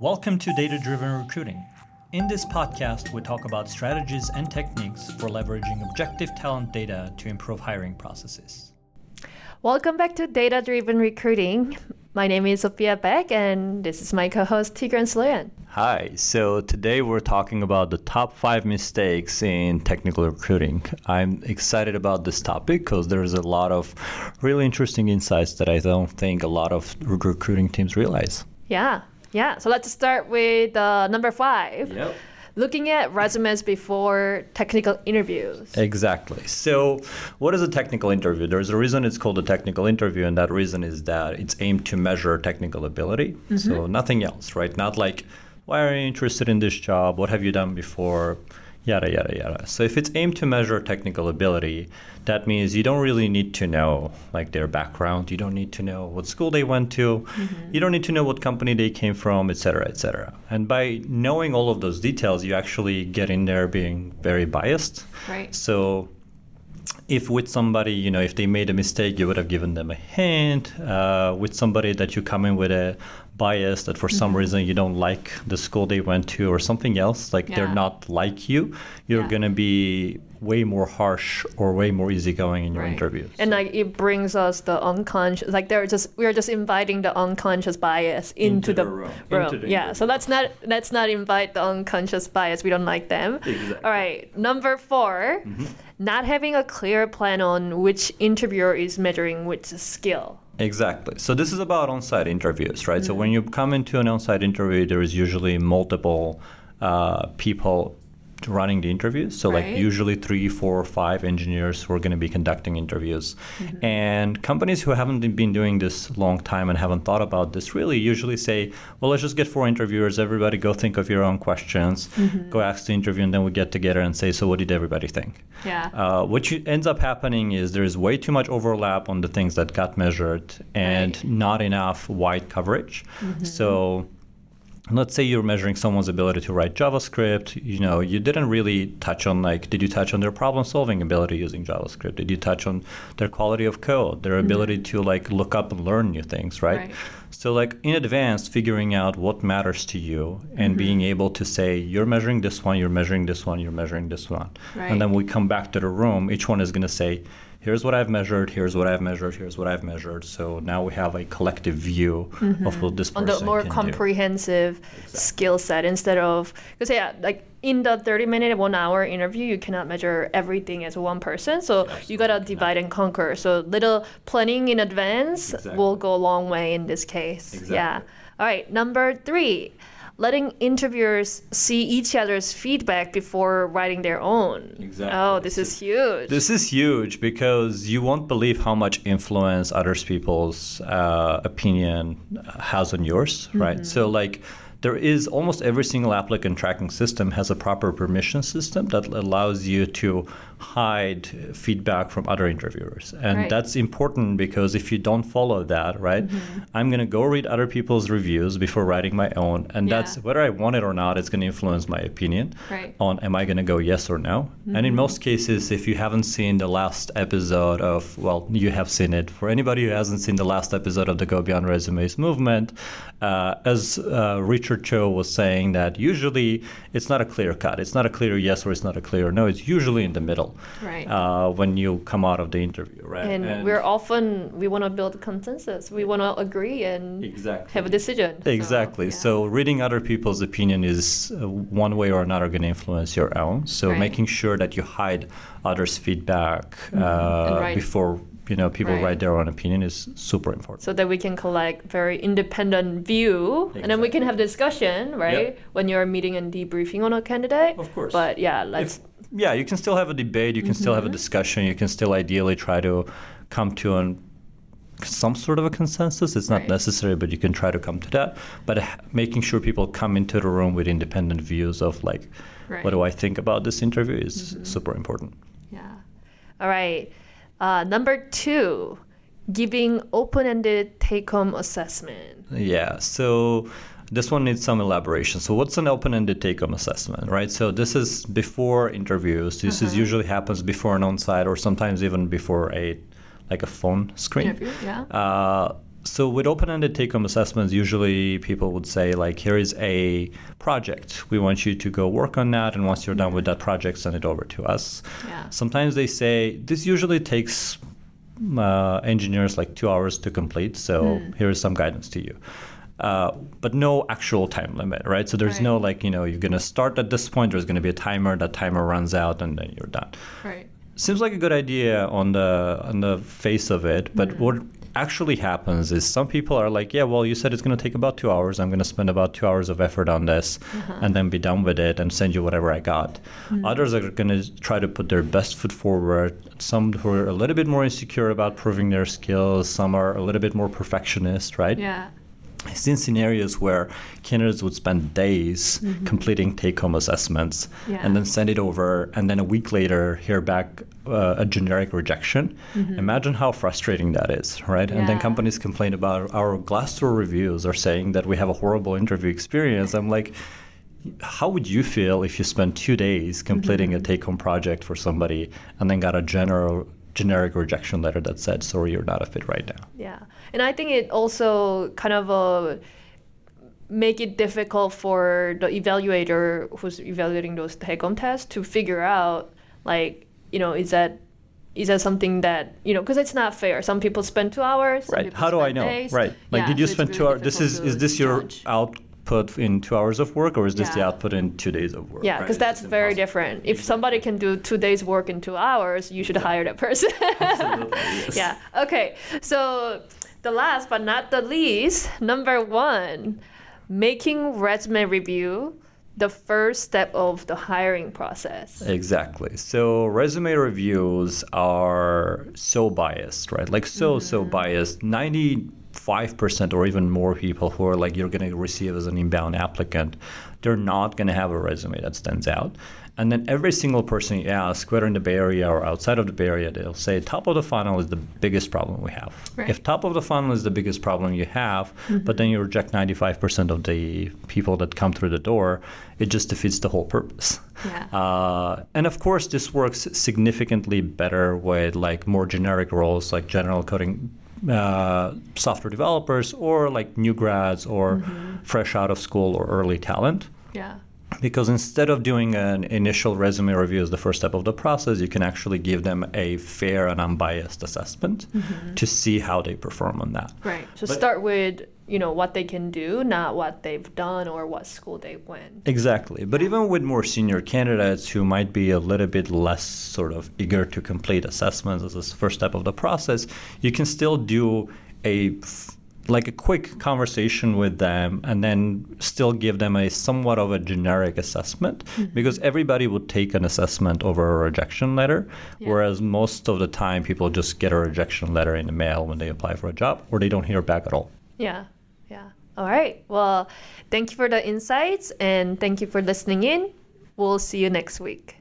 Welcome to Data-Driven Recruiting. In this podcast, we talk about strategies and techniques for leveraging objective talent data to improve hiring processes. Welcome back to Data-Driven Recruiting. My name is Sophia Beck, and this is my co-host Tigran Sloyan. Hi. So today we're talking about the top 5 mistakes in technical recruiting. I'm excited about this topic because there's a lot of really interesting insights that I don't think a lot of recruiting teams realize. Yeah, so let's start with number 5. Yep. Looking at resumes before technical interviews. Exactly. So what is a technical interview? There's a reason it's called a technical interview, and that reason is that it's aimed to measure technical ability. Mm-hmm. So nothing else, right? Not like, why are you interested in this job? What have you done before? Yada, yada, yada. So if it's aimed to measure technical ability, that means you don't really need to know like their background. You don't need to know what school they went to. Mm-hmm. You don't need to know what company they came from, et cetera, et cetera. And by knowing all of those details, you actually get in there being very biased. Right. So if with somebody, you know, if they made a mistake, you would have given them a hint. With somebody that you come in with a bias that for some reason you don't like the school they went to or something else, like they're not like you, you're going to be way more harsh or way more easygoing in your interviews. And like it brings us the unconscious, like we're just inviting the unconscious bias into the room. Into the room. So let's not invite the unconscious bias. We don't like them. Exactly. All right, number 4, not having a clear plan on which interviewer is measuring which skill. Exactly. So this is about on-site interviews, right? Mm-hmm. So when you come into an on-site interview, there is usually multiple people running the interviews. So like usually 3, 4, 5 engineers who are going to be conducting interviews. Mm-hmm. And companies who haven't been doing this long time and haven't thought about this really usually say, well, let's just get 4 interviewers. Everybody go think of your own questions, go ask the interview, and then we get together and say, so what did everybody think? Yeah. What ends up happening is there's way too much overlap on the things that got measured and not enough wide coverage. Mm-hmm. So let's say you're measuring someone's ability to write JavaScript. You know, you didn't really touch on like, did you touch on their problem-solving ability using JavaScript? Did you touch on their quality of code, their ability to like look up and learn new things, right? So like in advance, figuring out what matters to you and being able to say, you're measuring this one, you're measuring this one, you're measuring this one. Right. And then we come back to the room, each one is going to say, here's what I've measured, here's what I've measured, here's what I've measured. So now we have a collective view of what this person can do. On the more comprehensive skill set instead of, because like in the 30-minute, 1-hour interview, you cannot measure everything as one person. So you got to divide and conquer. So little planning in advance will go a long way in this case. Exactly. Yeah. All right, number 3. Letting interviewers see each other's feedback before writing their own. Exactly. Oh, this is huge. This is huge because you won't believe how much influence other people's opinion has on yours, right? So like there is almost every single applicant tracking system has a proper permission system that allows you to hide feedback from other interviewers. And that's important because if you don't follow that, right, I'm going to go read other people's reviews before writing my own. And that's whether I want it or not, it's going to influence my opinion on am I going to go yes or no. And in most cases, if you haven't seen the last episode of, well, you have seen it. For anybody who hasn't seen the last episode of the Go Beyond Resumes movement, as Richard Cho was saying that usually it's not a clear cut. It's not a clear yes or it's not a clear no. It's usually in the middle. When you come out of the interview, right? And we're often, we want to build consensus. We want to agree and have a decision. Exactly. So reading other people's opinion is one way or another going to influence your own. So making sure that you hide others' feedback before people write their own opinion is super important. So that we can collect very independent view, and then we can have discussion, right? Yep. When you're meeting and debriefing on a candidate. Of course. But yeah, yeah, you can still have a debate, you can still have a discussion, you can still ideally try to come to some sort of a consensus. It's not necessary, but you can try to come to that. But making sure people come into the room with independent views of like, what do I think about this interview is super important. Yeah. All right. Number 2, giving open-ended take-home assessment. Yeah, so this one needs some elaboration. So what's an open-ended take-home assessment, right? So this is before interviews. This is usually happens before an on-site or sometimes even before a phone screen. Interview, yeah. So with open-ended take-home assessments, usually people would say, like, here is a project. We want you to go work on that. And once you're done with that project, send it over to us. Yeah. Sometimes they say, this usually takes engineers like 2 hours to complete. So here is some guidance to you. But no actual time limit, right? So there's no, like, you know, you're going to start at this point. There's going to be a timer. That timer runs out and then you're done. Right. Seems like a good idea on the face of it. But what actually happens is some people are like, yeah, well, you said it's going to take about 2 hours. I'm going to spend about 2 hours of effort on this and then be done with it and send you whatever I got. Others are going to try to put their best foot forward. Some who are a little bit more insecure about proving their skills. Some are a little bit more perfectionist, right? Yeah. I've seen scenarios where candidates would spend days completing take-home assessments and then send it over, and then a week later hear back a generic rejection. Imagine how frustrating that is, right? Yeah. And then companies complain about our Glassdoor reviews are saying that we have a horrible interview experience. I'm like, how would you feel if you spent 2 days completing a take-home project for somebody and then got a generic rejection letter that said, sorry, you're not a fit right now? Yeah. And I think it also kind of make it difficult for the evaluator who's evaluating those take-home tests to figure out, like, you know, is that something that, you know, because it's not fair. Some people spend 2 hours. Right. How do I know? Days. Right. Like, did you spend really 2 hours? This is this your output in 2 hours of work, or is this the output in 2 days of work? Yeah, because that's very different. If somebody can do 2 days work in 2 hours, you should hire that person. Absolutely, yes. Yeah. Okay. So the last but not the least, number one, making resume review the first step of the hiring process. Exactly. So resume reviews are so biased, right? Like so biased. 95% or even more people who are like you're going to receive as an inbound applicant, they're not going to have a resume that stands out. And then every single person you ask, whether in the Bay Area or outside of the Bay Area, they'll say top of the funnel is the biggest problem we have. Right. If top of the funnel is the biggest problem you have, but then you reject 95% of the people that come through the door, it just defeats the whole purpose. Yeah. And of course, this works significantly better with like more generic roles like general coding, software developers, or like new grads or fresh out of school or early talent. Yeah. Because instead of doing an initial resume review as the first step of the process, you can actually give them a fair and unbiased assessment to see how they perform on that. Right. So start with, you know, what they can do, not what they've done or what school they went. Exactly. But even with more senior candidates who might be a little bit less sort of eager to complete assessments as this first step of the process, you can still do a quick conversation with them and then still give them a somewhat of a generic assessment because everybody would take an assessment over a rejection letter, whereas most of the time people just get a rejection letter in the mail when they apply for a job or they don't hear back at all. Yeah. Yeah. All right. Well, thank you for the insights and thank you for listening in. We'll see you next week.